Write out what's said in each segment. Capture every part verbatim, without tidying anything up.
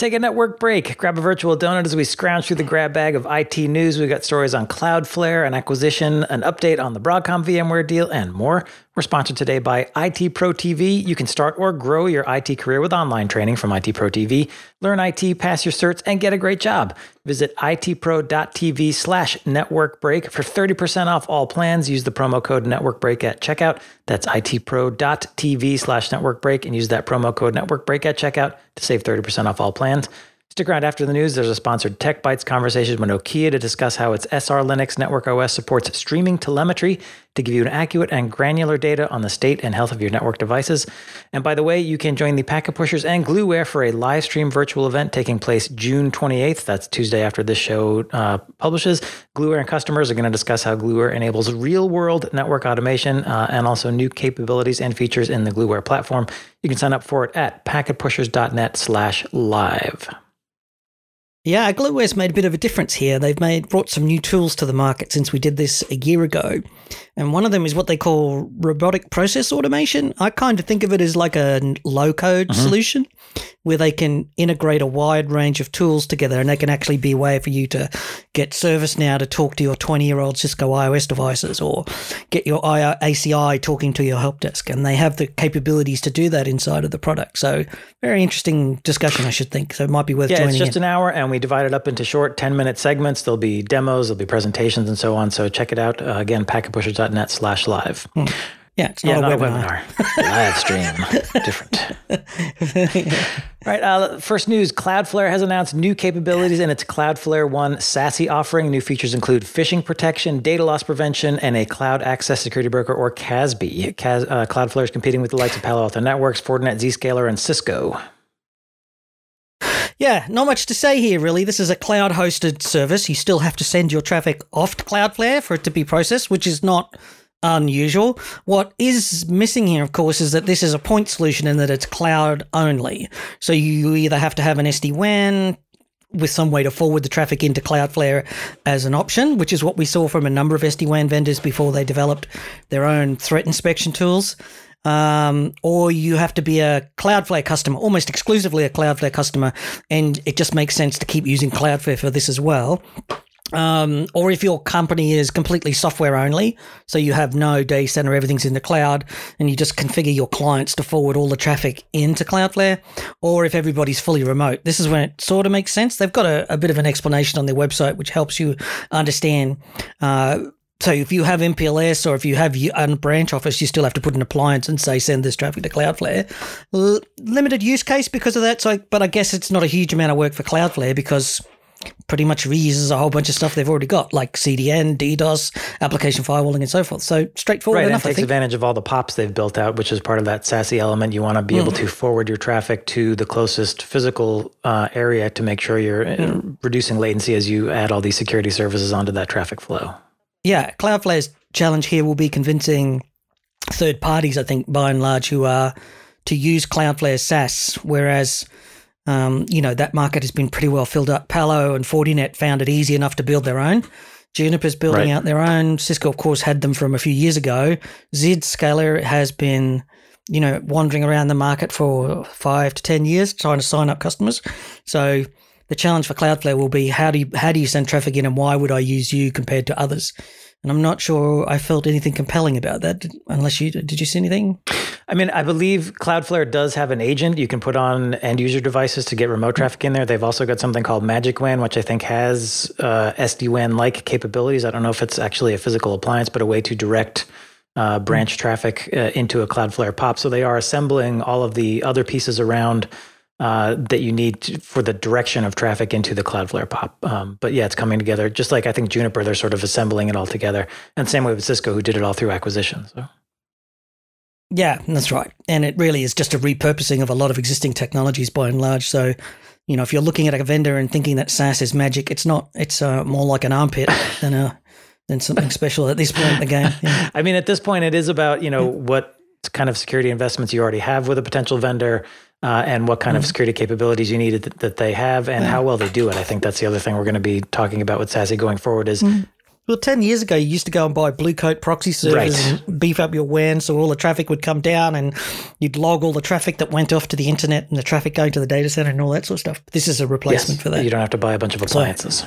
Take a network break, grab a virtual donut as we scrounge through the grab bag of I T news. We've got stories on Cloudflare, an acquisition, an update on the Broadcom VMware deal, and more. We're sponsored today by I T Pro T V. You can start or grow your I T career with online training from I T Pro T V. Learn I T, pass your certs, and get a great job. Visit itpro.tv slash networkbreak for thirty percent off all plans. Use the promo code networkbreak at checkout. That's itpro.tv slash networkbreak, and use that promo code networkbreak at checkout to save thirty percent off all plans. Stick around after the news. There's a sponsored Tech Bytes conversation with Nokia to discuss how its S R Linux network O S supports streaming telemetry to give you an accurate and granular data on the state and health of your network devices. And by the way, you can join the Packet Pushers and Glueware for a live stream virtual event taking place June twenty-eighth. That's Tuesday after this show uh, publishes. Glueware and customers are going to discuss how Glueware enables real-world network automation uh, and also new capabilities and features in the Glueware platform. You can sign up for it at packetpushers.net slash live. Yeah, Glueware's made a bit of a difference here. They've made brought some new tools to the market since we did this a year ago. And one of them is what they call robotic process automation. I kind of think of it as like a low-code mm-hmm. solution where they can integrate a wide range of tools together, and they can actually be a way for you to get ServiceNow to talk to your twenty-year-old Cisco iOS devices, or get your A C I talking to your help desk. And they have the capabilities to do that inside of the product. So very interesting discussion, I should think. So it might be worth yeah, joining in. Yeah, it's just in. an hour, and we divide it up into short ten-minute segments. There'll be demos, there'll be presentations, and so on. So check it out. Uh, again, packetpushers.net slash live. Hmm. Yeah, it's not, yeah, a, not webinar. a webinar. Live stream. Different. Yeah. All right, uh, first news, Cloudflare has announced new capabilities in its Cloudflare One SASE offering. New features include phishing protection, data loss prevention, and a cloud access security broker, or C A S B. Cas- uh, Cloudflare is competing with the likes of Palo Alto Networks, Fortinet, Zscaler, and Cisco. Yeah, not much to say here, really. This is a cloud-hosted service. You still have to send your traffic off to Cloudflare for it to be processed, which is not unusual. What is missing here, of course, is that this is a point solution and that it's cloud only. So you either have to have an S D WAN with some way to forward the traffic into Cloudflare as an option, which is what we saw from a number of S D WAN vendors before they developed their own threat inspection tools. Um, or you have to be a Cloudflare customer, almost exclusively a Cloudflare customer, and it just makes sense to keep using Cloudflare for this as well. Um, or if your company is completely software only, so you have no data center, everything's in the cloud, and you just configure your clients to forward all the traffic into Cloudflare, or if everybody's fully remote. This is when it sort of makes sense. They've got a, a bit of an explanation on their website, which helps you understand uh So if you have M P L S or if you have a branch office, you still have to put an appliance and say, send this traffic to Cloudflare. L- limited use case because of that. So, I, but I guess it's not a huge amount of work for Cloudflare because pretty much reuses a whole bunch of stuff they've already got, like C D N, DDoS, application firewalling, and so forth. So straightforward right, enough, and it takes I think. advantage of all the POPs they've built out, which is part of that SASE element. You want to be mm. able to forward your traffic to the closest physical uh, area to make sure you're mm. reducing latency as you add all these security services onto that traffic flow. Yeah, Cloudflare's challenge here will be convincing third parties, I think, by and large, who are to use Cloudflare SaaS, whereas, um, you know, that market has been pretty well filled up. Palo and Fortinet found it easy enough to build their own. Juniper's building right. out their own. Cisco, of course, had them from a few years ago. Zscaler has been, you know, wandering around the market for five to ten years trying to sign up customers. So the challenge for Cloudflare will be how do you, how do you send traffic in, and why would I use you compared to others? And I'm not sure I felt anything compelling about that, unless you, did you see anything? I mean, I believe Cloudflare does have an agent. You can put on end user devices to get remote traffic in there. They've also got something called Magic WAN, which I think has uh, S D WAN-like capabilities. I don't know if it's actually a physical appliance, but a way to direct uh, branch mm-hmm. traffic uh, into a Cloudflare POP. So they are assembling all of the other pieces around Uh, that you need to, for the direction of traffic into the Cloudflare POP. Um, but yeah, it's coming together. Just like I think Juniper, they're sort of assembling it all together. And same way with Cisco, who did it all through acquisition. So. Yeah, that's right. And it really is just a repurposing of a lot of existing technologies by and large. So, you know, if you're looking at a vendor and thinking that SaaS is magic, it's not. It's uh, more like an armpit than a than something special at this point in the game. Yeah. I mean, at this point, it is about, you know, what kind of security investments you already have with a potential vendor. Uh, and what kind mm-hmm. of security capabilities you need that, that they have, and yeah. how well they do it. I think that's the other thing we're going to be talking about with SASE going forward is mm-hmm. Well, ten years ago, you used to go and buy blue coat proxy servers right. and beef up your W A N so all the traffic would come down and you'd log all the traffic that went off to the internet and the traffic going to the data center and all that sort of stuff. This is a replacement yes, for that. You don't have to buy a bunch of appliances. So,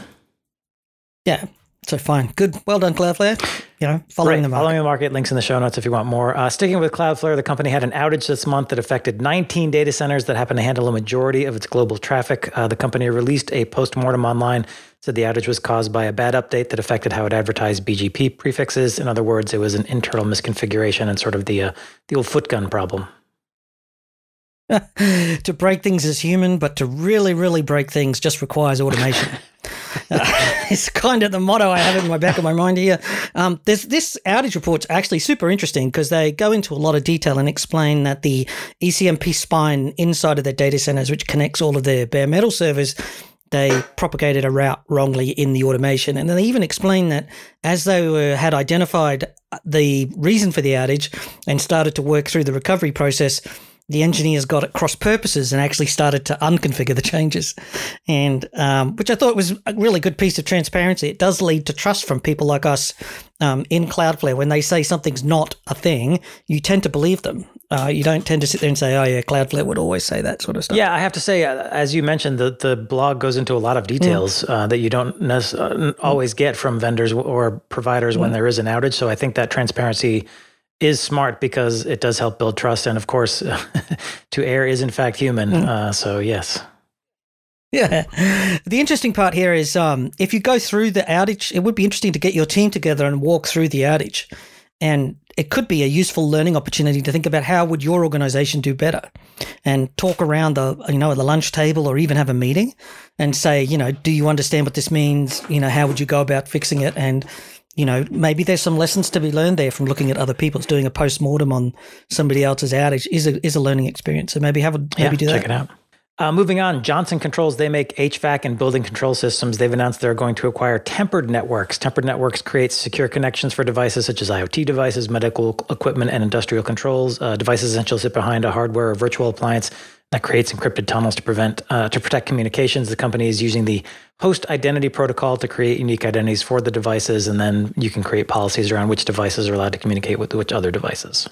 yeah. So fine. Good. Well done, Cloudflare. You know, following right. the market. Following the market. Links in the show notes if you want more. Uh, sticking with Cloudflare, the company had an outage this month that affected nineteen data centers that happen to handle a majority of its global traffic. Uh, the company released a postmortem online, said the outage was caused by a bad update that affected how it advertised B G P prefixes. In other words, it was an internal misconfiguration and sort of the uh, the old footgun problem. To break things is human, but to really, really break things just requires automation. uh, it's kind of the motto I have in my back of my mind here. Um, this, this outage report's actually super interesting because they go into a lot of detail and explain that the E C M P spine inside of their data centers, which connects all of their bare metal servers, they propagated a route wrongly in the automation. And then they even explained that as they were, had identified the reason for the outage and started to work through the recovery process, the engineers got at cross purposes and actually started to unconfigure the changes, and um, which I thought was a really good piece of transparency. It does lead to trust from people like us um, in Cloudflare. When they say something's not a thing, you tend to believe them. Uh, you don't tend to sit there and say, oh, yeah, Cloudflare would always say that sort of stuff. Yeah, I have to say, as you mentioned, the, the blog goes into a lot of details mm. uh, that you don't nec- always get from vendors or providers mm. when there is an outage. So I think that transparency is smart because it does help build trust. And of course, to err is in fact human. Mm. Uh, so yes. Yeah. The interesting part here is um, if you go through the outage, it would be interesting to get your team together and walk through the outage. And it could be a useful learning opportunity to think about how would your organization do better and talk around the, you know, at the lunch table or even have a meeting and say, you know, do you understand what this means? You know, how would you go about fixing it? And, you know, maybe there's some lessons to be learned there from looking at other people's. Doing a postmortem on somebody else's outage is a, is a learning experience. So maybe have a, maybe yeah, do that. Check it out. Uh, moving on, Johnson Controls, they make H V A C and building control systems. They've announced they're going to acquire Tempered Networks. Tempered Networks creates secure connections for devices such as IoT devices, medical equipment, and industrial controls. Uh, devices essentially sit behind a hardware or virtual appliance that creates encrypted tunnels to prevent uh, to protect communications. The company is using the host identity protocol to create unique identities for the devices, and then you can create policies around which devices are allowed to communicate with which other devices.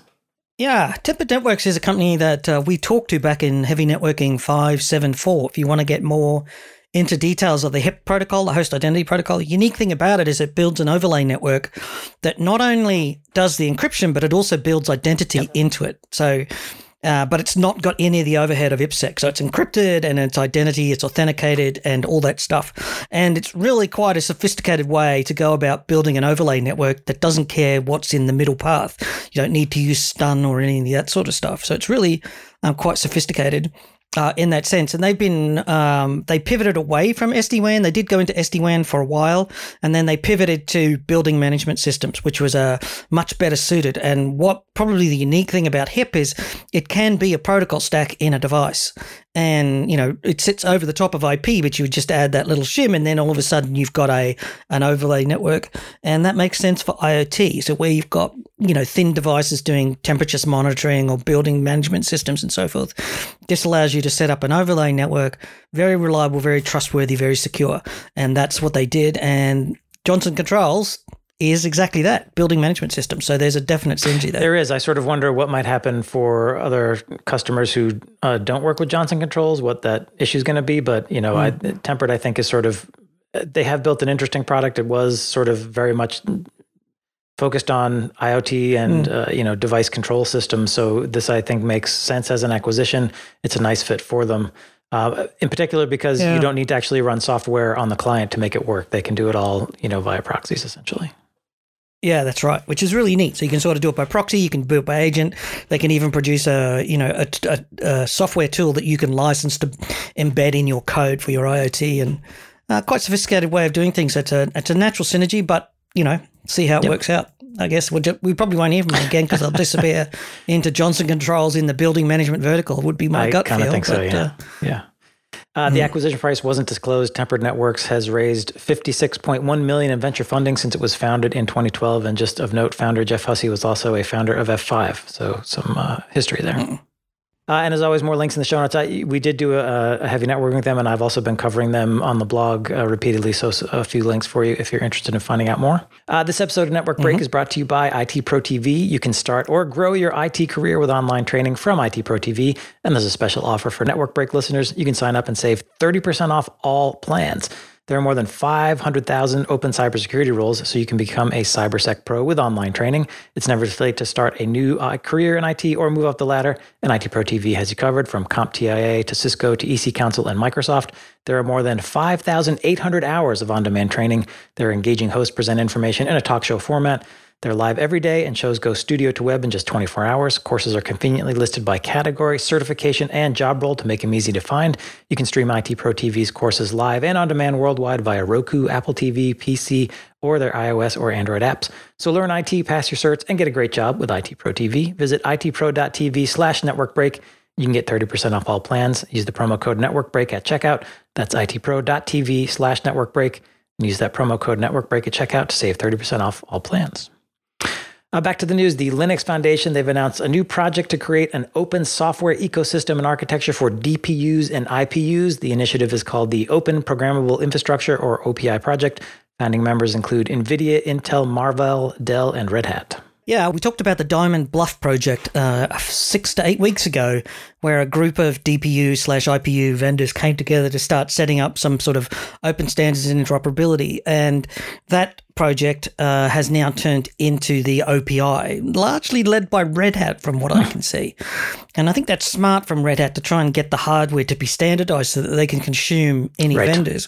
Yeah, Tempered Networks is a company that uh, we talked to back in Heavy Networking five seven four. If you want to get more into details of the H I P protocol, the host identity protocol, the unique thing about it is it builds an overlay network that not only does the encryption, but it also builds identity yep. into it. So Uh, but it's not got any of the overhead of IPsec. So it's encrypted and it's identity, it's authenticated and all that stuff. And it's really quite a sophisticated way to go about building an overlay network that doesn't care what's in the middle path. You don't need to use stun or any of that sort of stuff. So it's really um, quite sophisticated uh, in that sense. And they've been, um, they pivoted away from S D WAN. They did go into S D WAN for a while, and then they pivoted to building management systems, which was uh, much better suited. And what probably the unique thing about H I P is it can be a protocol stack in a device. And, you know, it sits over the top of I P, but you would just add that little shim, and then all of a sudden you've got a an overlay network. And that makes sense for IoT. So where you've got, you know, thin devices doing temperature monitoring or building management systems and so forth, this allows you to set up an overlay network, very reliable, very trustworthy, very secure. And that's what they did. And Johnson Controls is exactly that, building management system. So there's a definite synergy there. There is. I sort of wonder what might happen for other customers who uh, don't work with Johnson Controls, what that issue is going to be. But, you know, mm. I, Tempered, I think, is sort of, they have built an interesting product. It was sort of very much focused on IoT and, mm. uh, you know, device control systems. So this, I think, makes sense as an acquisition. It's a nice fit for them. Uh, in particular, because yeah. you don't need to actually run software on the client to make it work. They can do it all, you know, via proxies, essentially. Yeah, that's right, which is really neat. So you can sort of do it by proxy, you can do it by agent. They can even produce a, you know, a, a, a software tool that you can license to embed in your code for your IoT, and uh, quite sophisticated way of doing things. It's a, it's a natural synergy, but, you know, see how it yep. works out. I guess we'll ju- we probably won't hear from them again because they'll disappear into Johnson Controls in the building management vertical would be my I gut feel. I kind of think but, so, yeah. Uh, yeah. Uh, the mm. acquisition price wasn't disclosed. Tempered Networks has raised fifty-six point one million dollars in venture funding since it was founded in twenty twelve. And just of note, founder Jeff Hussey was also a founder of F five. So some uh, history there. Mm. Uh, and as always, more links in the show notes. I, we did do a, a heavy networking with them, and I've also been covering them on the blog uh, repeatedly, so a few links for you if you're interested in finding out more. Uh, this episode of Network Break mm-hmm. is brought to you by I T Pro T V. You can start or grow your I T career with online training from I T Pro T V, and there's a special offer for Network Break listeners. You can sign up and save thirty percent off all plans. There are more than five hundred thousand open cybersecurity roles, so you can become a CyberSec pro with online training. It's never too late to start a new uh, career in I T or move up the ladder, and I T Pro T V has you covered from CompTIA to Cisco to E C Council and Microsoft. There are more than five thousand eight hundred hours of on-demand training. Their engaging hosts present information in a talk show format. They're live every day, and shows go studio to web in just twenty-four hours. Courses are conveniently listed by category, certification, and job role to make them easy to find. You can stream I T Pro T V's courses live and on demand worldwide via Roku, Apple T V, P C, or their iOS or Android apps. So learn I T, pass your certs, and get a great job with I T Pro T V. Visit itpro.tv slash networkbreak. You can get thirty percent off all plans. Use the promo code networkbreak at checkout. That's itpro.tv slash networkbreak. And use that promo code networkbreak at checkout to save thirty percent off all plans. Uh, back to the news, the Linux Foundation, they've announced a new project to create an open software ecosystem and architecture for D P Us and I P Us. The initiative is called the Open Programmable Infrastructure, or O P I project. Founding members include NVIDIA, Intel, Marvell, Dell, and Red Hat. Yeah, we talked about the Diamond Bluff project uh, six to eight weeks ago, where a group of D P U slash I P U vendors came together to start setting up some sort of open standards and interoperability. And that project uh, has now turned into the O P I, largely led by Red Hat from what I can see. And I think that's smart from Red Hat to try and get the hardware to be standardized so that they can consume any right. vendors.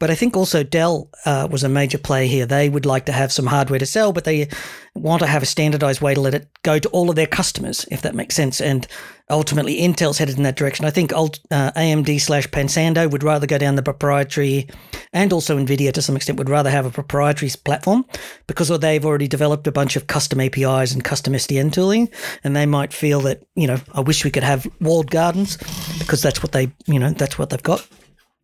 But I think also Dell uh, was a major play here. They would like to have some hardware to sell, but they want to have a standardized way to let it go to all of their customers, if that makes sense. And ultimately, Intel's headed in that direction. I think uh, A M D slash Pensando would rather go down the proprietary, and also NVIDIA to some extent would rather have a proprietary platform because they've already developed a bunch of custom A P Is and custom S D N tooling, and they might feel that, you know, I wish we could have walled gardens because that's what they, you know, that's what they've got.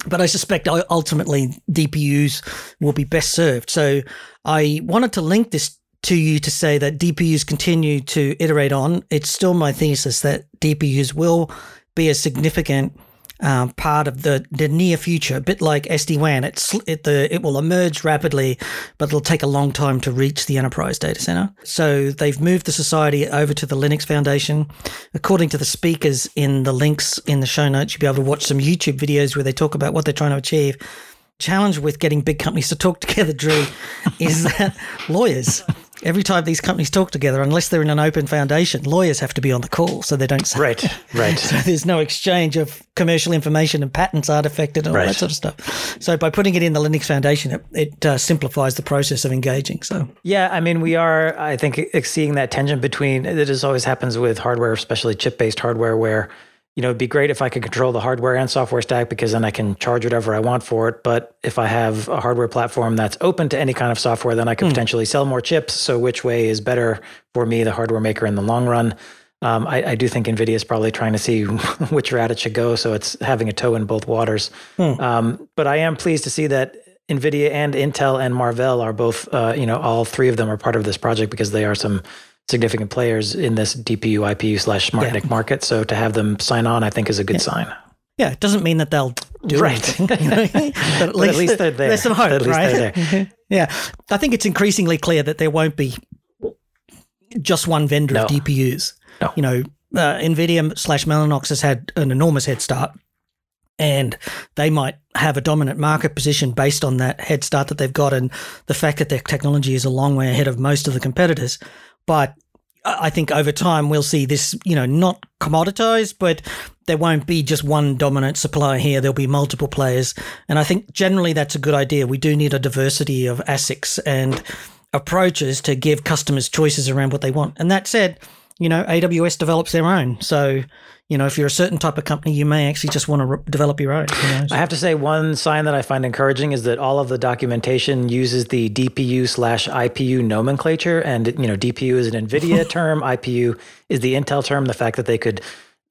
But I suspect ultimately D P Us will be best served. So I wanted to link this to you to say that D P Us continue to iterate on. It's still my thesis that D P Us will be a significant um, part of the, the near future, a bit like S D WAN. It's, it, the, it will emerge rapidly, but it'll take a long time to reach the enterprise data center. So they've moved the society over to the Linux Foundation. According to the speakers in the links in the show notes, you'll be able to watch some YouTube videos where they talk about what they're trying to achieve. Challenge with getting big companies to talk together, Drew, is that lawyers... Every time these companies talk together, unless they're in an open foundation, lawyers have to be on the call so they don't say. Right, right. So there's no exchange of commercial information and patents aren't affected and all right. that sort of stuff. So by putting it in the Linux Foundation, it, it uh, simplifies the process of engaging. So yeah, I mean, we are, I think, seeing that tension between, it just always happens with hardware, especially chip-based hardware, where, you know, it'd be great if I could control the hardware and software stack because then I can charge whatever I want for it. But if I have a hardware platform that's open to any kind of software, then I could mm. potentially sell more chips. So which way is better for me, the hardware maker, in the long run? Um, I, I do think NVIDIA is probably trying to see which route it should go. So it's having a toe in both waters. Mm. Um, but I am pleased to see that NVIDIA and Intel and Marvell are both, uh, you know, all three of them are part of this project because they are some significant players in this D P U, I P U slash SmartNIC yeah. market. So to have them sign on, I think, is a good yeah. sign. Yeah, it doesn't mean that they'll do right. anything. You know? But, at, but least, at least they're there. There's some hope, at least right? They're there. yeah. I think it's increasingly clear that there won't be just one vendor no. of D P Us. No. You know, uh, NVIDIA slash Mellanox has had an enormous head start, and they might have a dominant market position based on that head start that they've got and the fact that their technology is a long way ahead of most of the competitors. But I think over time we'll see this, you know, not commoditized, but there won't be just one dominant supplier here. There'll be multiple players. And I think generally that's a good idea. We do need a diversity of ASICs and approaches to give customers choices around what they want. And that said, you know, A W S develops their own. So, you know, if you're a certain type of company, you may actually just want to re- develop your own. You know, so. I have to say, one sign that I find encouraging is that all of the documentation uses the D P U slash I P U nomenclature. And, you know, D P U is an NVIDIA term, I P U is the Intel term. The fact that they could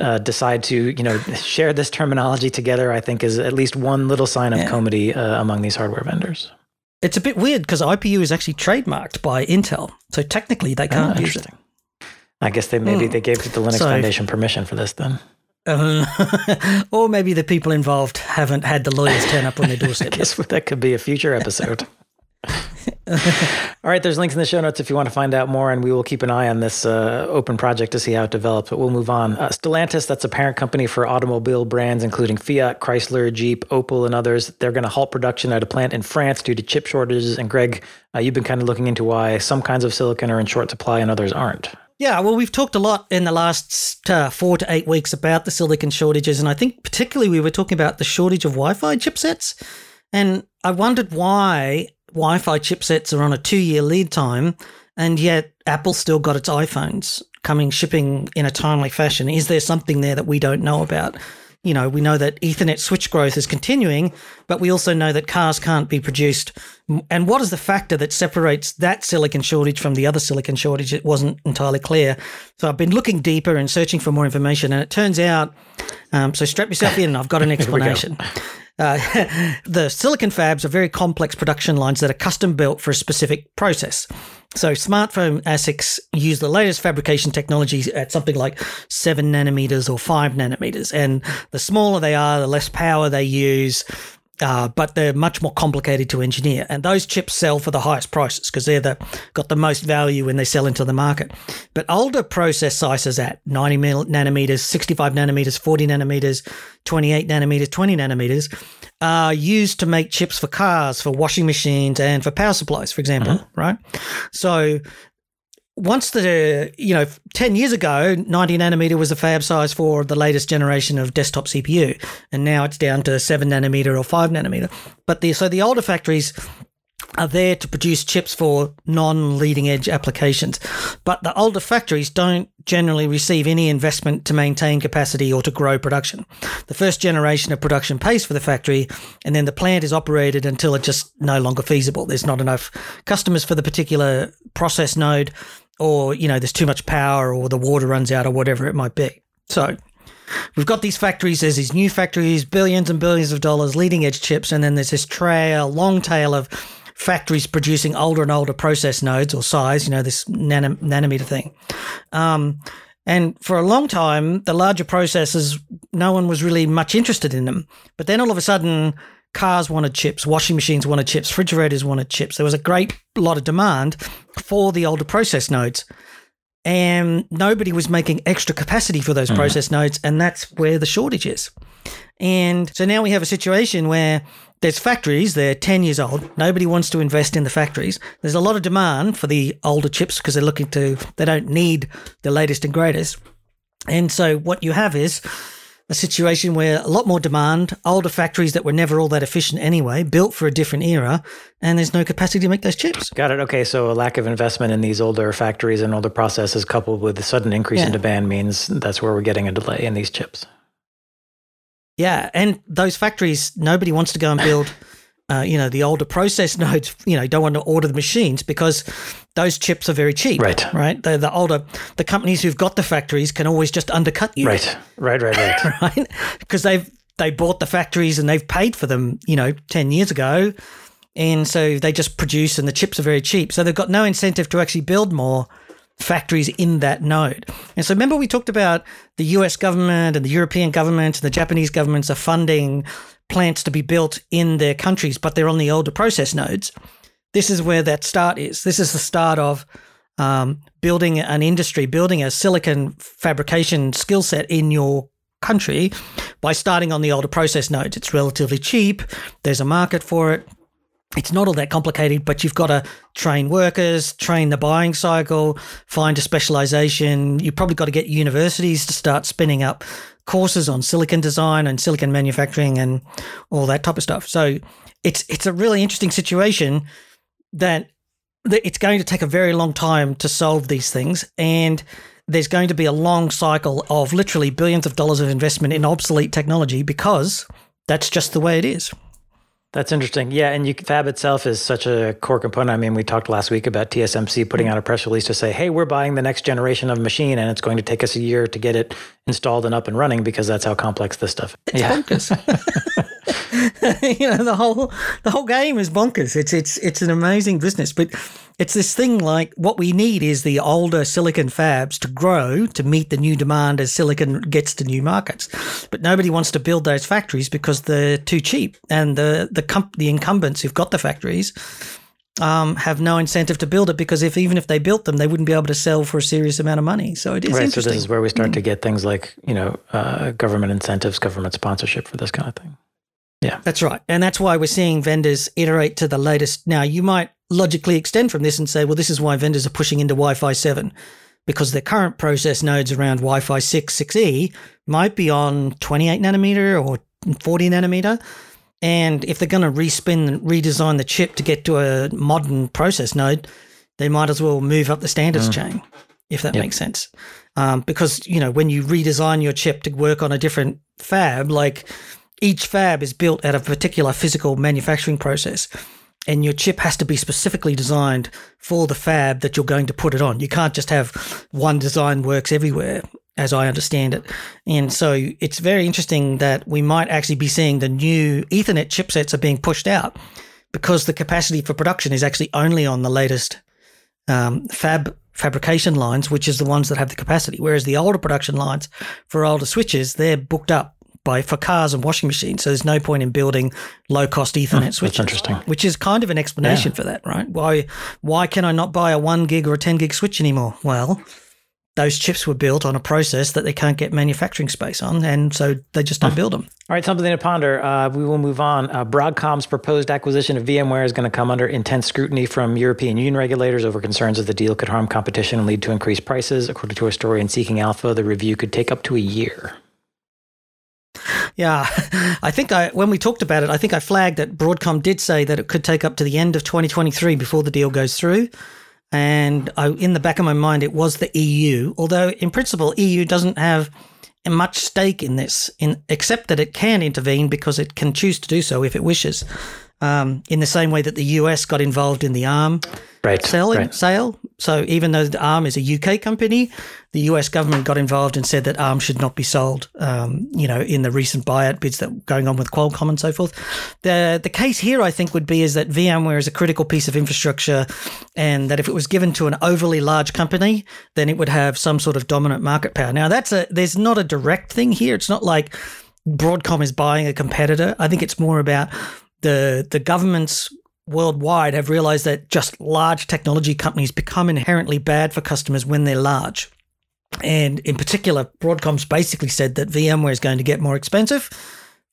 uh, decide to, you know, share this terminology together, I think is at least one little sign of yeah. comity uh, among these hardware vendors. It's a bit weird because I P U is actually trademarked by Intel. So technically they can't oh, use it. I guess they maybe mm. they gave the Linux so, Foundation permission for this then. Um, or maybe the people involved haven't had the lawyers turn up on their doorstep. I guess that could be a future episode. All right, there's links in the show notes if you want to find out more, and we will keep an eye on this uh, open project to see how it develops, but we'll move on. Uh, Stellantis, that's a parent company for automobile brands including Fiat, Chrysler, Jeep, Opel, and others. They're going to halt production at a plant in France due to chip shortages, and Greg, uh, you've been kind of looking into why some kinds of silicon are in short supply and others aren't. Yeah, well, we've talked a lot in the last uh, four to eight weeks about the silicon shortages, and I think particularly we were talking about the shortage of Wi-Fi chipsets, and I wondered why Wi-Fi chipsets are on a two-year lead time, and yet Apple still got its iPhones coming, shipping in a timely fashion. Is there something there that we don't know about? You know, we know that Ethernet switch growth is continuing, but we also know that cars can't be produced. And what is the factor that separates that silicon shortage from the other silicon shortage? It wasn't entirely clear. So I've been looking deeper and searching for more information, and it turns out, um, so strap yourself in, I've got an explanation. Uh, the silicon fabs are very complex production lines that are custom built for a specific process. So smartphone A S I Cs use the latest fabrication technologies at something like seven nanometers or five nanometers. And the smaller they are, the less power they use, uh, but they're much more complicated to engineer. And those chips sell for the highest prices because they're the, got the most value when they sell into the market. But older process sizes at ninety nanometers, sixty-five nanometers, forty nanometers, twenty-eight nanometers, twenty nanometers are used to make chips for cars, for washing machines, and for power supplies, for example, mm-hmm. right? So once the, you know, ten years ago, ninety nanometer was the fab size for the latest generation of desktop C P U, and now it's down to seven nanometer or five nanometer. But the, so the older factories are there to produce chips for non-leading edge applications. But the older factories don't generally receive any investment to maintain capacity or to grow production. The first generation of production pays for the factory, and then the plant is operated until it's just no longer feasible. There's not enough customers for the particular process node, or, you know, there's too much power, or the water runs out, or whatever it might be. So we've got these factories, there's these new factories, billions and billions of dollars, leading edge chips, and then there's this trail, long tail of factories producing older and older process nodes or size, you know, this nano, nanometer thing. Um, and for a long time, the larger processes, no one was really much interested in them. But then all of a sudden, cars wanted chips, washing machines wanted chips, refrigerators wanted chips. There was a great lot of demand for the older process nodes. And nobody was making extra capacity for those mm. process nodes, and that's where the shortage is. And so now we have a situation where there's factories, they're ten years old, nobody wants to invest in the factories. There's a lot of demand for the older chips because they're looking to, they don't need the latest and greatest. And so what you have is a situation where a lot more demand, older factories that were never all that efficient anyway, built for a different era, and there's no capacity to make those chips. Got it. Okay, so a lack of investment in these older factories and older processes coupled with the sudden increase yeah. in demand means that's where we're getting a delay in these chips. Yeah, and those factories, nobody wants to go and build, uh, you know, the older process nodes. You know, don't want to order the machines because those chips are very cheap, right? Right. The, the older the companies who've got the factories can always just undercut you, right? Right, right, right, right. Because they've they bought the factories and they've paid for them, you know, ten years ago, and so they just produce, and the chips are very cheap, so they've got no incentive to actually build more factories in that node. And so remember we talked about the U S government and the European government and the Japanese governments are funding plants to be built in their countries, but they're on the older process nodes. This is where that start is. This is the start of um, building an industry, building a silicon fabrication skill set in your country by starting on the older process nodes. It's relatively cheap. There's a market for it. It's not all that complicated, but you've got to train workers, train the buying cycle, find a specialization. You've probably got to get universities to start spinning up courses on silicon design and silicon manufacturing and all that type of stuff. So it's it's a really interesting situation that, that it's going to take a very long time to solve these things, and there's going to be a long cycle of literally billions of dollars of investment in obsolete technology because that's just the way it is. That's interesting. Yeah, and you, fab itself is such a core component. I mean, we talked last week about T S M C putting out a press release to say, hey, we're buying the next generation of machine, and it's going to take us a year to get it installed and up and running because that's how complex this stuff is. It's yeah. bonkers. You know, the whole the whole game is bonkers. It's it's it's an amazing business, but it's this thing like what we need is the older silicon fabs to grow to meet the new demand as silicon gets to new markets. But nobody wants to build those factories because they're too cheap, and the the com- the incumbents who've got the factories um, have no incentive to build it because if even if they built them, they wouldn't be able to sell for a serious amount of money. So it is right, interesting. So this is where we start to get things like, you know, uh, government incentives, government sponsorship for this kind of thing. Yeah, that's right. And that's why we're seeing vendors iterate to the latest. Now, you might logically extend from this and say, well, this is why vendors are pushing into Wi-Fi seven, because the current process nodes around Wi-Fi six, six E might be on twenty-eight nanometer or forty nanometer. And if they're going to respin and redesign the chip to get to a modern process node, they might as well move up the standards mm. chain, if that yep. makes sense. Um, because, you know, when you redesign your chip to work on a different fab, like each fab is built at a particular physical manufacturing process. And your chip has to be specifically designed for the fab that you're going to put it on. You can't just have one design works everywhere, as I understand it. And so it's very interesting that we might actually be seeing the new Ethernet chipsets are being pushed out because the capacity for production is actually only on the latest um, fab fabrication lines, which is the ones that have the capacity. Whereas the older production lines for older switches, they're booked up by for cars and washing machines. So there's no point in building low-cost Ethernet oh, switches. That's interesting. Which is kind of an explanation yeah. for that, right? Why why can I not buy a one gig or a ten gig switch anymore? Well, those chips were built on a process that they can't get manufacturing space on, and so they just don't oh. build them. All right, something to ponder. Uh, we will move on. Uh, Broadcom's proposed acquisition of VMware is going to come under intense scrutiny from European Union regulators over concerns that the deal could harm competition and lead to increased prices. According to a story in Seeking Alpha, the review could take up to a year. Yeah, I think I when we talked about it, I think I flagged that Broadcom did say that it could take up to the end of twenty twenty-three before the deal goes through. And I, in the back of my mind, it was the E U, although in principle, E U doesn't have much stake in this, in, except that it can intervene because it can choose to do so if it wishes, um, in the same way that the U S got involved in the Arm right, selling, right. sale. So even though the Arm is a U K company, the U S government got involved and said that Arm should not be sold, um, you know, in the recent buyout bids that were going on with Qualcomm and so forth. The the case here, I think, would be is that VMware is a critical piece of infrastructure and that if it was given to an overly large company, then it would have some sort of dominant market power. Now, that's a there's not a direct thing here. It's not like Broadcom is buying a competitor. I think it's more about the the government's worldwide have realized that just large technology companies become inherently bad for customers when they're large. And in particular, Broadcom's basically said that VMware is going to get more expensive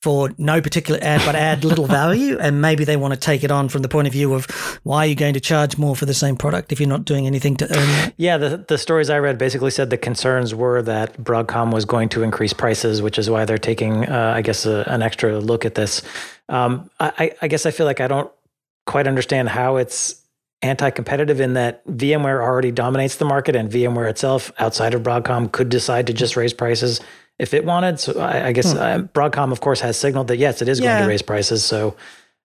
for no particular ad, but add little value. And maybe they want to take it on from the point of view of why are you going to charge more for the same product if you're not doing anything to earn it? Yeah, the, the stories I read basically said the concerns were that Broadcom was going to increase prices, which is why they're taking, uh, I guess, a, an extra look at this. Um, I, I guess I feel like I don't quite understand how it's anti-competitive in that VMware already dominates the market and VMware itself outside of Broadcom could decide to just raise prices if it wanted. So I, I guess hmm. uh, Broadcom, of course, has signaled that, yes, it is yeah. going to raise prices. So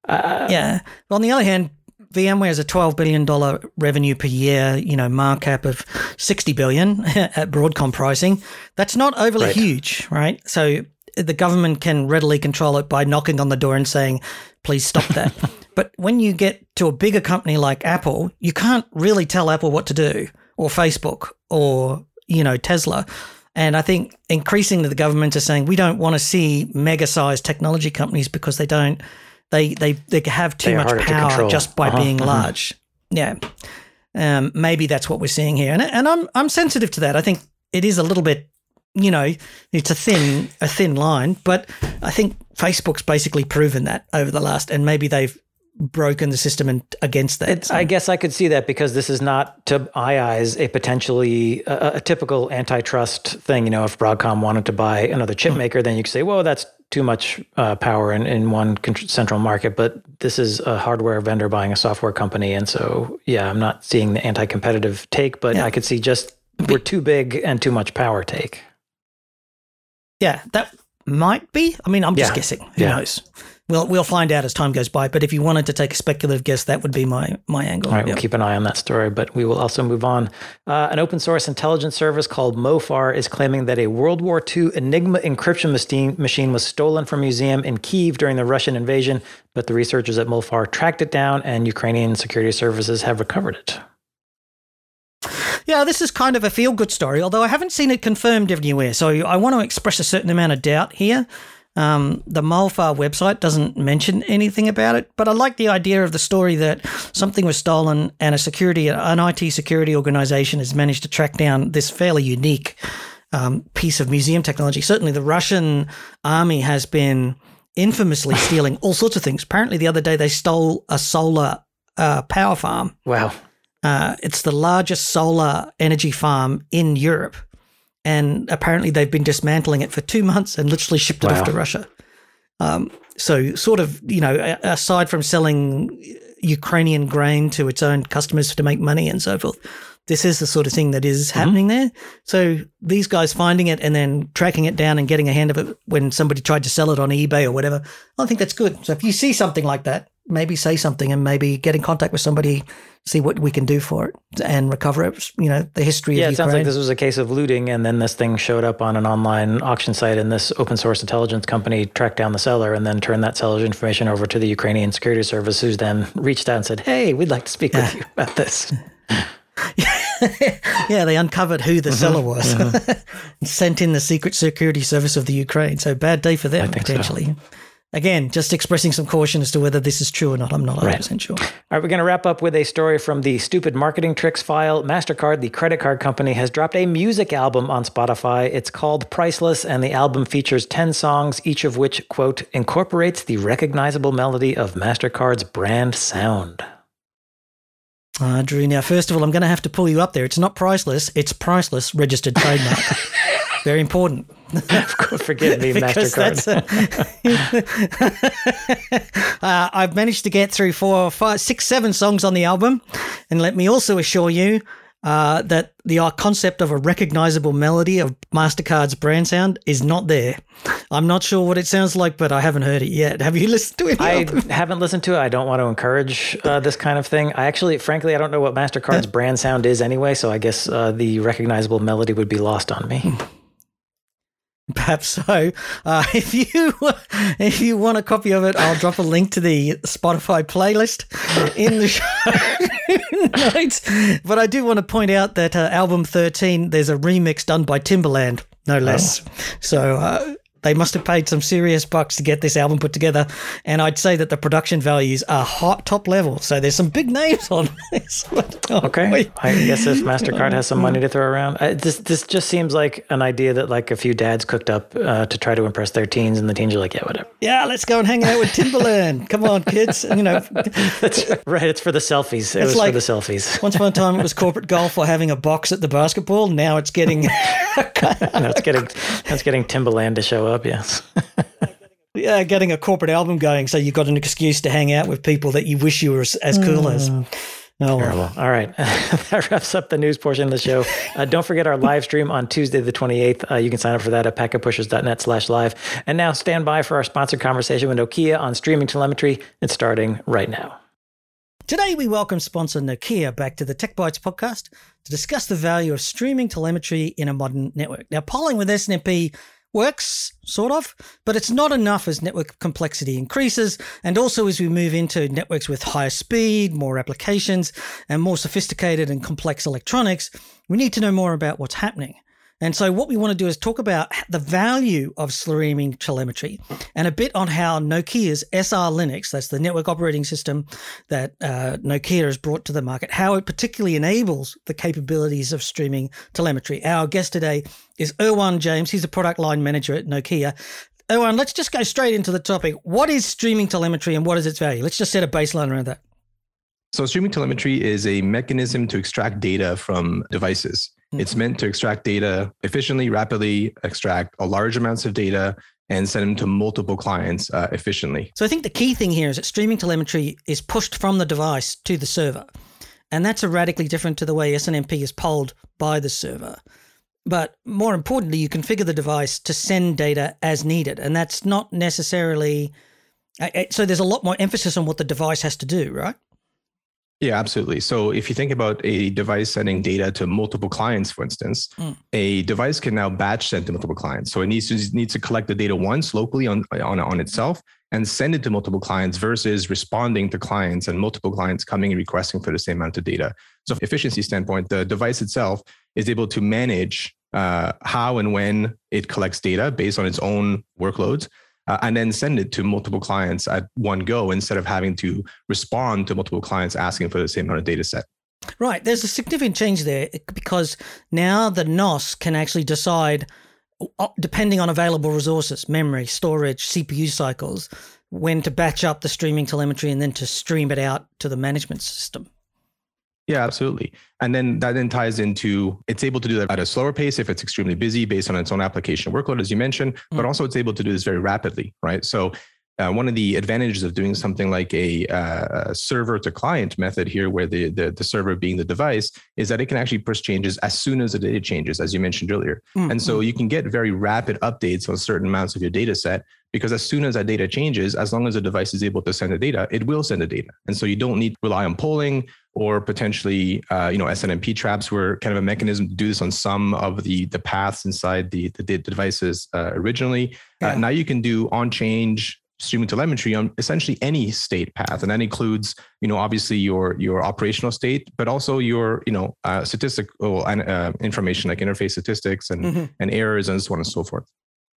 uh, yeah. Well, on the other hand, VMware is a twelve billion dollars revenue per year, you know, market cap of sixty billion dollars at Broadcom pricing. That's not overly right. huge, right? So the government can readily control it by knocking on the door and saying, please stop that. But when you get to a bigger company like Apple, you can't really tell Apple what to do, or Facebook, or, you know, Tesla. And I think increasingly the governments are saying we don't want to see mega-sized technology companies because they don't they they, they have too they much power just by uh-huh. being large. Uh-huh. Yeah, um, maybe that's what we're seeing here, and and I'm I'm sensitive to that. I think it is a little bit. You know, it's a thin a thin line, but I think Facebook's basically proven that over the last, and maybe they've broken the system and against that. It, so. I guess I could see that because this is not, to my eyes, a potentially a, a typical antitrust thing. You know, if Broadcom wanted to buy another chip maker, then you could say, well, that's too much uh, power in, in one central market, but this is a hardware vendor buying a software company. And so, yeah, I'm not seeing the anti-competitive take, but yeah. I could see just we're too big and too much power take. Yeah, that might be. I mean, I'm just yeah. guessing. Who yeah. knows? Well, we'll find out as time goes by, but if you wanted to take a speculative guess, that would be my my angle. All right, yep. We'll keep an eye on that story, but we will also move on. Uh, an open source intelligence service called Mofar is claiming that a World War Two Enigma encryption machine was stolen from a museum in Kyiv during the Russian invasion, but the researchers at Mofar tracked it down and Ukrainian security services have recovered it. Yeah, this is kind of a feel-good story, although I haven't seen it confirmed anywhere, so I want to express a certain amount of doubt here. Um, the Mofar website doesn't mention anything about it, but I like the idea of the story that something was stolen and a security, an I T security organization has managed to track down this fairly unique um, piece of museum technology. Certainly the Russian army has been infamously stealing all sorts of things. Apparently the other day they stole a solar uh, power farm. Wow. Uh, it's the largest solar energy farm in Europe. And apparently they've been dismantling it for two months and literally shipped it wow. off to Russia. Um, so sort of, you know, aside from selling Ukrainian grain to its own customers to make money and so forth, this is the sort of thing that is happening mm-hmm. there. So these guys finding it and then tracking it down and getting a hand of it when somebody tried to sell it on eBay or whatever, I think that's good. So if you see something like that, maybe say something and maybe get in contact with somebody, see what we can do for it and recover it, you know, the history yeah, of Ukraine. Yeah, it sounds like this was a case of looting and then this thing showed up on an online auction site and this open source intelligence company tracked down the seller and then turned that seller's information over to the Ukrainian security service who then reached out and said, hey, we'd like to speak with you about this. Yeah, they uncovered who the mm-hmm, seller was mm-hmm. and sent in the secret security service of the Ukraine. So bad day for them, potentially. So. Again, just expressing some caution as to whether this is true or not. I'm not one hundred percent right. sure. All right, we're going to wrap up with a story from the Stupid Marketing Tricks file. MasterCard, the credit card company, has dropped a music album on Spotify. It's called Priceless, and the album features ten songs, each of which, quote, incorporates the recognizable melody of MasterCard's brand sound. Uh, Drew, now, first of all, I'm going to have to pull you up there. It's not Priceless. It's Priceless Registered Trademark. Very important. Forgive me, MasterCard. A, uh, I've managed to get through four, five, six, seven songs on the album. And let me also assure you uh, that the uh, concept of a recognizable melody of MasterCard's brand sound is not there. I'm not sure what it sounds like, but I haven't heard it yet. Have you listened to it? I haven't listened to it. I don't want to encourage uh, this kind of thing. I actually, frankly, I don't know what MasterCard's uh, brand sound is anyway, so I guess uh, the recognizable melody would be lost on me. Perhaps so. Uh, if you if you want a copy of it, I'll drop a link to the Spotify playlist in the show notes. But I do want to point out that uh, album thirteen, there's a remix done by Timbaland, no less. Oh. So uh, they must have paid some serious bucks to get this album put together. And I'd say that the production values are hot top level. So there's some big names on this. Oh, okay. Wait. I guess if MasterCard has some money to throw around. I, this this just seems like an idea that like a few dads cooked up uh, to try to impress their teens, and the teens are like, yeah, whatever. Yeah, let's go and hang out with Timbaland. Come on, kids. And, you know, that's right. It's for the selfies. It was like, for the selfies. Once upon a time, it was corporate golf or having a box at the basketball. Now it's getting no, it's getting it's getting Timbaland to show up. Yes. Yeah, getting a corporate album going, so you've got an excuse to hang out with people that you wish you were as, as cool mm. as. Oh, well. All right. That wraps up the news portion of the show. Uh, don't forget our live stream on Tuesday, the twenty-eighth. Uh, you can sign up for that at packetpushers.net slash live. And now stand by for our sponsored conversation with Nokia on streaming telemetry. It's starting right now. Today, we welcome sponsor Nokia back to the Tech Bytes podcast to discuss the value of streaming telemetry in a modern network. Now, polling with S N M P works, sort of, but it's not enough as network complexity increases and also as we move into networks with higher speed, more applications, and more sophisticated and complex electronics, we need to know more about what's happening. And so what we want to do is talk about the value of streaming telemetry and a bit on how Nokia's S R Linux, that's the network operating system that uh, Nokia has brought to the market, how it particularly enables the capabilities of streaming telemetry. Our guest today is Erwan James. He's a product line manager at Nokia. Erwan, let's just go straight into the topic. What is streaming telemetry and what is its value? Let's just set a baseline around that. So streaming telemetry is a mechanism to extract data from devices. It's meant to extract data efficiently, rapidly, extract a large amounts of data, and send them to multiple clients uh, efficiently. So I think the key thing here is that streaming telemetry is pushed from the device to the server. And that's radically different to the way S N M P is polled by the server. But more importantly, you configure the device to send data as needed. And that's not necessarily So there's a lot more emphasis on what the device has to do, right? Yeah, absolutely. So if you think about a device sending data to multiple clients, for instance, mm. a device can now batch send to multiple clients. So it needs to needs to collect the data once locally on, on, on itself and send it to multiple clients versus responding to clients and multiple clients coming and requesting for the same amount of data. So from an efficiency standpoint, the device itself is able to manage uh, how and when it collects data based on its own workloads. Uh, and then send it to multiple clients at one go instead of having to respond to multiple clients asking for the same amount of data set. Right. There's a significant change there because now the N O S can actually decide, depending on available resources, memory, storage, C P U cycles, when to batch up the streaming telemetry and then to stream it out to the management system. Yeah, absolutely. And then that then ties into, it's able to do that at a slower pace if it's extremely busy based on its own application workload, as you mentioned, mm. but also it's able to do this very rapidly, right? So uh, one of the advantages of doing something like a, uh, a server to client method here, where the, the the server being the device, is that it can actually push changes as soon as the data changes, as you mentioned earlier. Mm. And so you can get very rapid updates on certain amounts of your data set, because as soon as that data changes, as long as the device is able to send the data, it will send the data. And so you don't need to rely on polling or potentially, uh, you know, S N M P traps were kind of a mechanism to do this on some of the the paths inside the, the, the devices uh, originally. Yeah. Uh, now you can do on-change streaming telemetry on essentially any state path. And that includes, you know, obviously your your operational state, but also your, you know, uh, statistical uh, information like interface statistics and, mm-hmm. and errors and so on and so forth.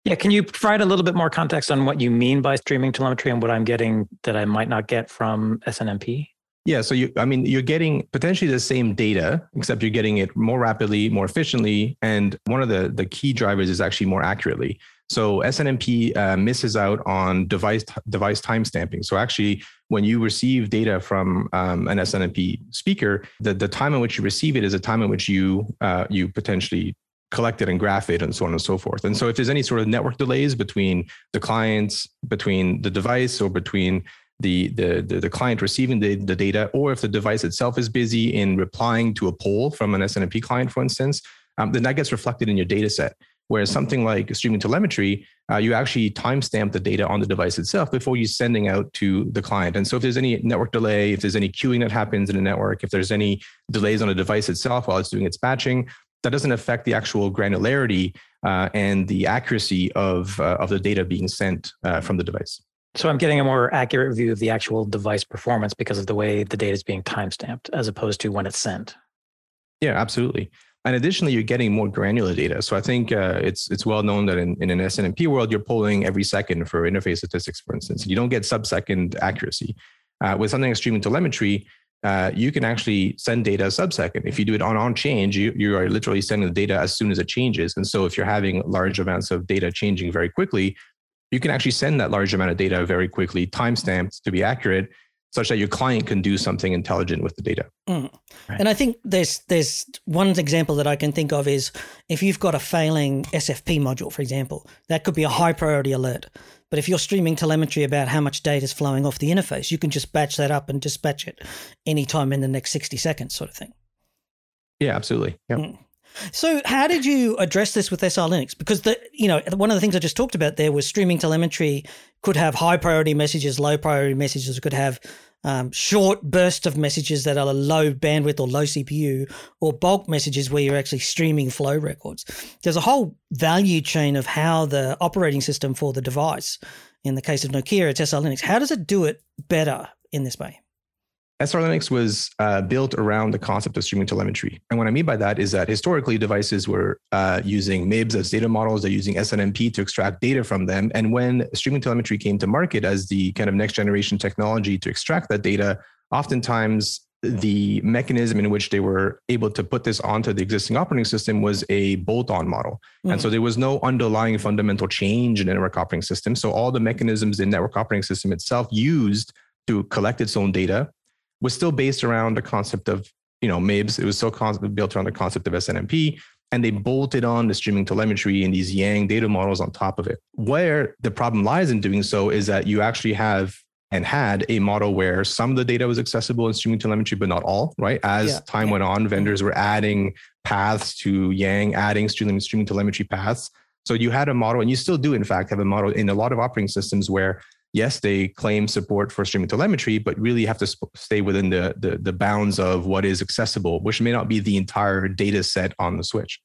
Yeah, can you provide a little bit more context on what you mean by streaming telemetry and what I'm getting that I might not get from S N M P? Yeah, so you, I mean, you're getting potentially the same data, except you're getting it more rapidly, more efficiently, and one of the, the key drivers is actually more accurately. So S N M P uh, misses out on device device timestamping. So actually, when you receive data from um, an S N M P speaker, the, the time in which you receive it is the time in which you uh, you potentially collect it and graph it and so on and so forth. And so if there's any sort of network delays between the clients, between the device or between the the the, the client receiving the, the data, or if the device itself is busy in replying to a poll from an S N M P client, for instance, um, then that gets reflected in your data set. Whereas something like streaming telemetry, uh, you actually timestamp the data on the device itself before you're sending out to the client. And so if there's any network delay, if there's any queuing that happens in a network, if there's any delays on the device itself while it's doing its batching, that doesn't affect the actual granularity uh, and the accuracy of uh, of the data being sent uh, from the device. So I'm getting a more accurate view of the actual device performance because of the way the data is being timestamped as opposed to when it's sent. Yeah, absolutely. And additionally, you're getting more granular data. So I think uh, it's it's well known that in, in an S N M P world, you're polling every second for interface statistics, for instance. You don't get sub-second accuracy. Uh, with something like streaming telemetry, Uh, you can actually send data sub-second. If you do it on on change, you, you are literally sending the data as soon as it changes. And so if you're having large amounts of data changing very quickly, you can actually send that large amount of data very quickly, timestamped to be accurate, such that your client can do something intelligent with the data. Mm. Right. And I think there's there's one example that I can think of is if you've got a failing S F P module, for example, that could be a high priority alert. But if you're streaming telemetry about how much data is flowing off the interface, you can just batch that up and dispatch it anytime in the next sixty seconds sort of thing. Yeah, absolutely. Yeah. Mm. So how did you address this with S R Linux? Because the you know one of the things I just talked about there was streaming telemetry could have high priority messages, low priority messages, could have um, short bursts of messages that are low bandwidth or low C P U, or bulk messages where you're actually streaming flow records. There's a whole value chain of how the operating system for the device, in the case of Nokia, it's S R Linux. How does it do it better in this way? S R Linux was uh, built around the concept of streaming telemetry. And what I mean by that is that historically devices were uh, using M I B S as data models, they're using S N M P to extract data from them. And when streaming telemetry came to market as the kind of next generation technology to extract that data, oftentimes the mechanism in which they were able to put this onto the existing operating system was a bolt-on model. Mm-hmm. And so there was no underlying fundamental change in the network operating system. So all the mechanisms in network operating system itself used to collect its own data was still based around the concept of, you know, M I B S. It was still con- built around the concept of S N M P, and they bolted on the streaming telemetry and these Yang data models on top of it. Where the problem lies in doing so is that you actually have and had a model where some of the data was accessible in streaming telemetry, but not all, right? As yeah. time went on, vendors were adding paths to Yang, adding streaming, streaming telemetry paths. So you had a model, and you still do, in fact, have a model in a lot of operating systems where yes, they claim support for streaming telemetry, but really have to sp- stay within the, the, the bounds of what is accessible, which may not be the entire data set on the switch.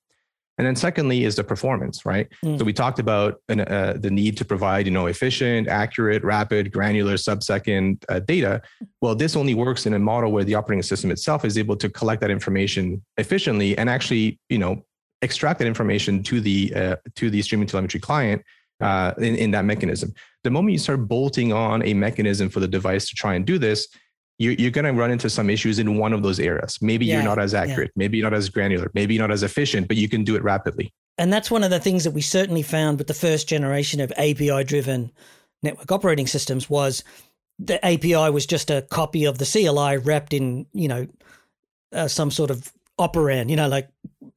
And then secondly is the performance, right? Mm. So we talked about an, uh, the need to provide, you know, efficient, accurate, rapid, granular sub-second uh, data. Well, this only works in a model where the operating system itself is able to collect that information efficiently and actually, you know, extract that information to the uh, to the streaming telemetry client uh, in, in that mechanism. The moment you start bolting on a mechanism for the device to try and do this, you're, you're going to run into some issues in one of those areas. Maybe yeah, you're not as accurate, yeah. maybe you're not as granular, maybe you're not as efficient, but you can do it rapidly. And that's one of the things that we certainly found with the first generation of A P I-driven network operating systems was the A P I was just a copy of the C L I wrapped in, you know, uh, some sort of operand, you know, like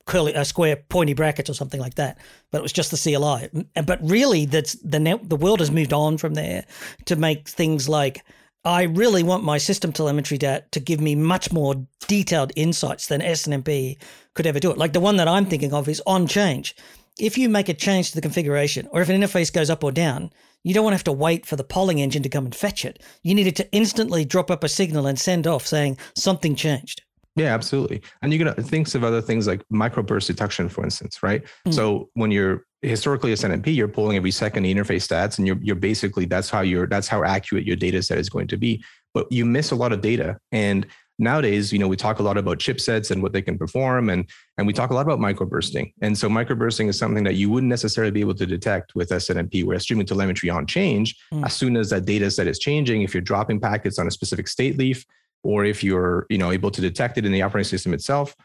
curly, uh, square pointy brackets or something like that. But it was just the C L I. But really, that's the net, the world has moved on from there to make things like, I really want my system telemetry data to give me much more detailed insights than S N M P could ever do it. Like the one that I'm thinking of is on change. If you make a change to the configuration, or if an interface goes up or down, you don't want to have to wait for the polling engine to come and fetch it. You need it to instantly drop up a signal and send off saying something changed. Yeah, absolutely. And you're going to think of other things like microburst detection, for instance, right? Mm. So when you're historically S N M P, you're pulling every second interface stats, and you're you're basically that's how you're that's how accurate your data set is going to be. But you miss a lot of data. And nowadays, you know, we talk a lot about chipsets and what they can perform, and and we talk a lot about microbursting. And so microbursting is something that you wouldn't necessarily be able to detect with S N M P, where streaming telemetry on change, mm. as soon as that data set is changing, if you're dropping packets on a specific state leaf, or if you're, you know, able to detect it in the operating system itself,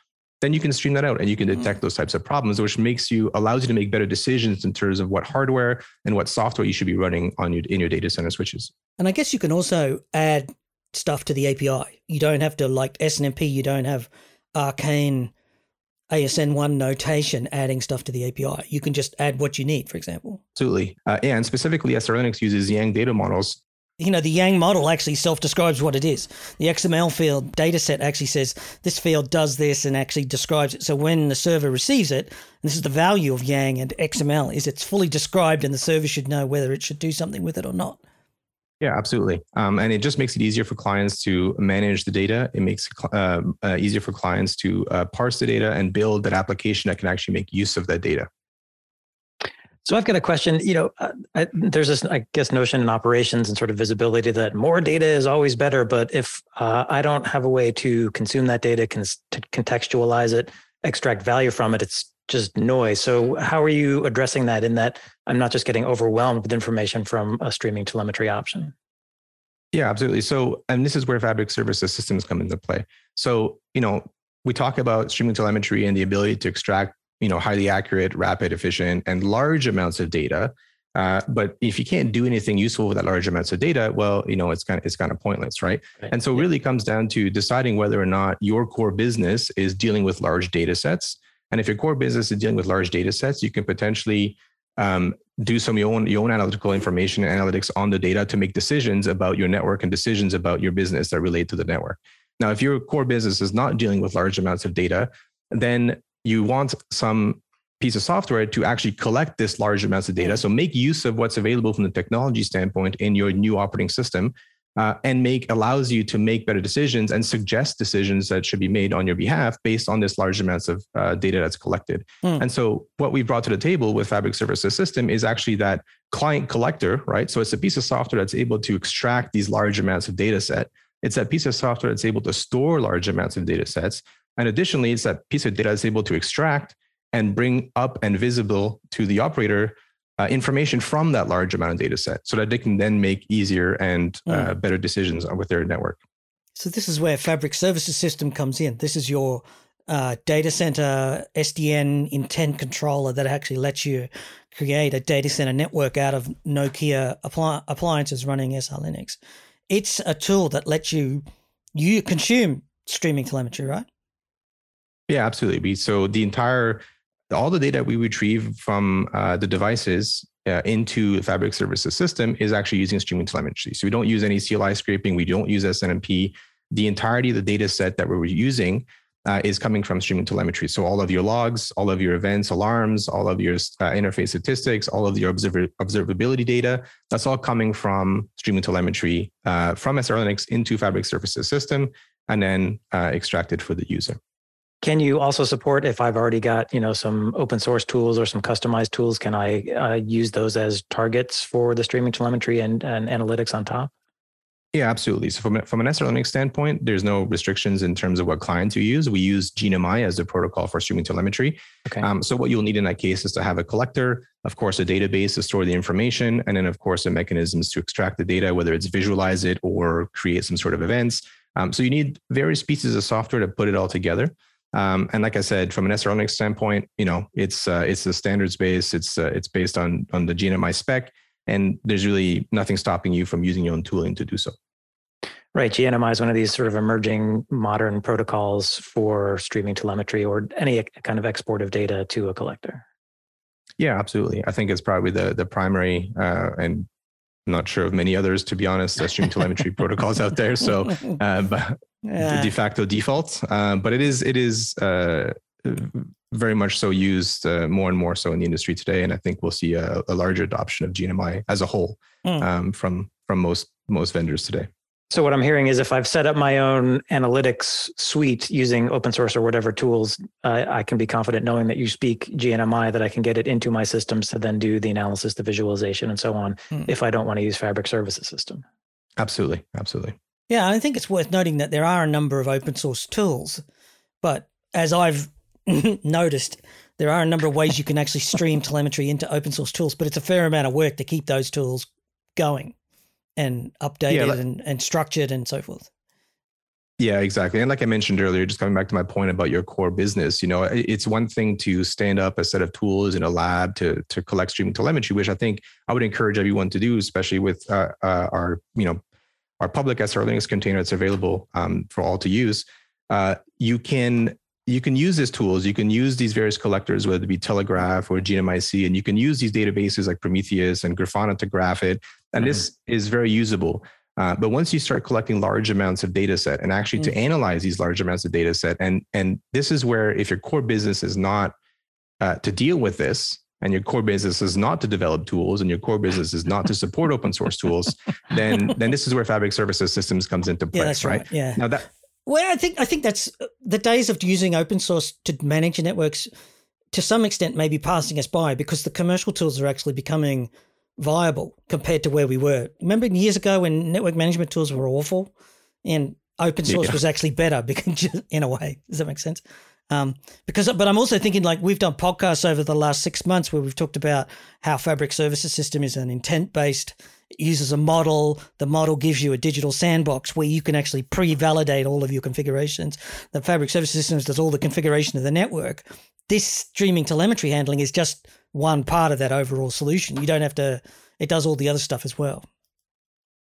then you can stream that out and you can detect those types of problems, which makes you allows you to make better decisions in terms of what hardware and what software you should be running on your in your data center switches. And I guess you can also add stuff to the A P I. You don't have to, like S N M P, you don't have arcane A S N one notation adding stuff to the A P I. You can just add what you need, for example. Absolutely. Uh, yeah, and specifically S R Linux uses Yang data models. You know, the Yang model actually self-describes what it is. The X M L field dataset actually says this field does this and actually describes it. So when the server receives it, and this is the value of Yang and X M L, is it's fully described and the server should know whether it should do something with it or not. Yeah, absolutely. Um, and it just makes it easier for clients to manage the data. It makes it uh, uh, easier for clients to uh, parse the data and build that application that can actually make use of that data. So I've got a question. You know, uh, I, there's this, I guess, notion in operations and sort of visibility that more data is always better. But if uh, I don't have a way to consume that data, con- to contextualize it, extract value from it, it's just noise. So how are you addressing that in that I'm not just getting overwhelmed with information from a streaming telemetry option? Yeah, absolutely. So, and this is where fabric services systems come into play. So, you know, we talk about streaming telemetry and the ability to extract, you know, highly accurate, rapid, efficient, and large amounts of data. Uh, but if you can't do anything useful with that large amounts of data, well, you know, it's kind of it's kind of pointless, right? right. And so, it really comes down to deciding whether or not your core business is dealing with large data sets. And if your core business is dealing with large data sets, you can potentially um, do some of your own your own analytical information and analytics on the data to make decisions about your network and decisions about your business that relate to the network. Now, if your core business is not dealing with large amounts of data, then you want some piece of software to actually collect this large amounts of data. So make use of what's available from the technology standpoint in your new operating system, uh, and make allows you to make better decisions and suggest decisions that should be made on your behalf based on this large amounts of uh, data that's collected. Mm. And so what we brought to the table with Fabric Services System is actually that client collector, right? So it's a piece of software that's able to extract these large amounts of data set. It's that piece of software that's able to store large amounts of data sets. And additionally, it's that piece of data is able to extract and bring up and visible to the operator uh, information from that large amount of data set so that they can then make easier and mm. uh, better decisions with their network. So this is where Fabric Services System comes in. This is your uh, data center S D N intent controller that actually lets you create a data center network out of Nokia appli- appliances running S R Linux. It's a tool that lets you, you consume streaming telemetry, right? Yeah, absolutely. So the entire, all the data we retrieve from uh, the devices uh, into the Fabric Services System is actually using streaming telemetry. So we don't use any C L I scraping. We don't use S N M P. The entirety of the data set that we're using uh, is coming from streaming telemetry. So all of your logs, all of your events, alarms, all of your uh, interface statistics, all of your observer observability data, that's all coming from streaming telemetry uh, from S R Linux into Fabric Services system, and then uh, extracted for the user. Can you also support, if I've already got, you know, some open source tools or some customized tools, can I uh, use those as targets for the streaming telemetry and, and analytics on top? Yeah, absolutely. So from, from an S R Linux standpoint, there's no restrictions in terms of what clients you use. We use gNMI as the protocol for streaming telemetry. Okay. Um, so what you'll need in that case is to have a collector, of course, a database to store the information, and then, of course, the mechanisms to extract the data, whether it's visualize it or create some sort of events. Um, so you need various pieces of software to put it all together. Um, and like I said, from an S R Linux standpoint, you know, it's uh, it's a standards base. It's uh, it's based on on the gNMI spec, and there's really nothing stopping you from using your own tooling to do so. Right, gNMI is one of these sort of emerging modern protocols for streaming telemetry or any kind of export of data to a collector. Yeah, absolutely. I think it's probably the the primary uh, and. I'm not sure of many others, to be honest, uh, stream telemetry protocols out there. So uh, but yeah. de facto default, uh, but it is it is uh, very much so used uh, more and more so in the industry today. And I think we'll see a, a larger adoption of gNMI as a whole mm. um, from from most most vendors today. So what I'm hearing is if I've set up my own analytics suite using open source or whatever tools, uh, I can be confident knowing that you speak gNMI, that I can get it into my systems to then do the analysis, the visualization, and so on, mm. if I don't want to use Fabric Services System. Absolutely. Absolutely. Yeah, I think it's worth noting that there are a number of open source tools, but as I've noticed, there are a number of ways you can actually stream telemetry into open source tools, but it's a fair amount of work to keep those tools going and updated yeah, like, and, and structured and so forth. Yeah, exactly. And like I mentioned earlier, just coming back to my point about your core business, you know, it's one thing to stand up a set of tools in a lab to to collect streaming telemetry, which I think I would encourage everyone to do, especially with uh, uh, our, you know, our public S R Linux container that's available um, for all to use. Uh, you can you can use these tools, you can use these various collectors, whether it be Telegraph or gNMIC, and you can use these databases like Prometheus and Grafana to graph it. And mm-hmm. this is very usable. Uh, but once you start collecting large amounts of data set and actually mm-hmm. to analyze these large amounts of data set, and, and this is where if your core business is not uh, to deal with this, and your core business is not to develop tools, and your core business is not to support open source tools, then then this is where Fabric Services Systems comes into play, yeah, that's right? right? Yeah. Now that, well, I think I think that's the days of using open source to manage your networks to some extent may be passing us by because the commercial tools are actually becoming viable compared to where we were. Remember years ago when network management tools were awful and open source yeah. was actually better because, in a way, does that make sense? Um, because, but I'm also thinking like we've done podcasts over the last six months where we've talked about how Fabric Services System is an intent-based, it uses a model. The model gives you a digital sandbox where you can actually pre-validate all of your configurations. The Fabric Services Systems does all the configuration of the network. This streaming telemetry handling is just one part of that overall solution. You don't have to, it does all the other stuff as well.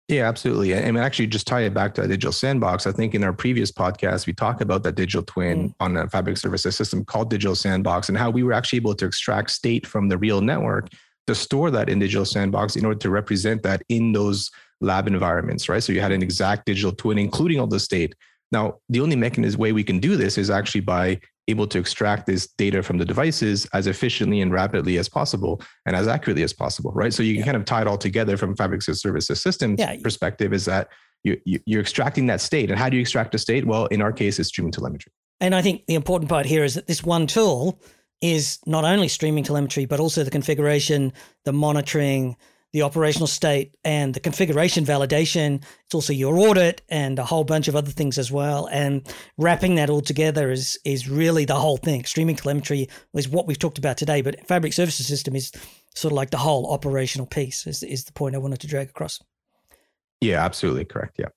Yeah, absolutely. And actually just tie it back to a digital sandbox. I think in our previous podcast, we talked about that digital twin mm. on a Fabric Services System called Digital Sandbox and how we were actually able to extract state from the real network to store that in Digital Sandbox in order to represent that in those lab environments, right? So you had an exact digital twin, including all the state. Now, the only mechanism way we can do this is actually by able to extract this data from the devices as efficiently and rapidly as possible and as accurately as possible, right? So you can yeah. kind of tie it all together from Fabric Services System yeah. perspective is that you, you, you're extracting that state. And how do you extract a state? Well, in our case, it's streaming telemetry. And I think the important part here is that this one tool is not only streaming telemetry, but also the configuration, the monitoring, the operational state and the configuration validation. It's also your audit and a whole bunch of other things as well. And wrapping that all together is is really the whole thing. Streaming telemetry is what we've talked about today, but Fabric Services System is sort of like the whole operational piece is, is the point I wanted to drag across. Yeah, absolutely correct. Yeah.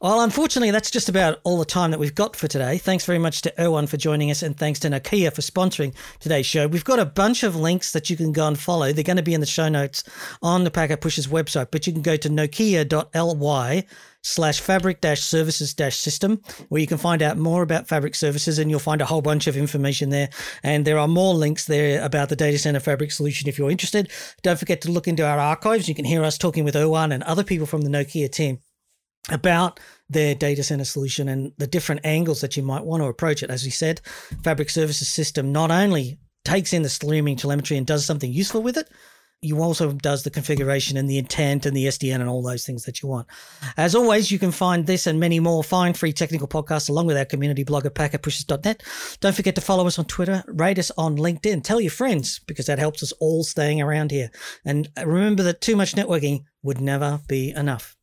Well, unfortunately, that's just about all the time that we've got for today. Thanks very much to Erwan for joining us and thanks to Nokia for sponsoring today's show. We've got a bunch of links that you can go and follow. They're going to be in the show notes on the Packet Pushers website, but you can go to nokia.ly slash fabric dash services dash system where you can find out more about Fabric Services and you'll find a whole bunch of information there. And there are more links there about the data center fabric solution if you're interested. Don't forget to look into our archives. You can hear us talking with Erwan and other people from the Nokia team about their data center solution and the different angles that you might want to approach it. As we said, Fabric Services System not only takes in the streaming telemetry and does something useful with it, you also does the configuration and the intent and the S D N and all those things that you want. As always, you can find this and many more fine free technical podcasts along with our community blog at packet pushers dot net. Don't forget to follow us on Twitter, rate us on LinkedIn, tell your friends, because that helps us all staying around here. And remember that too much networking would never be enough.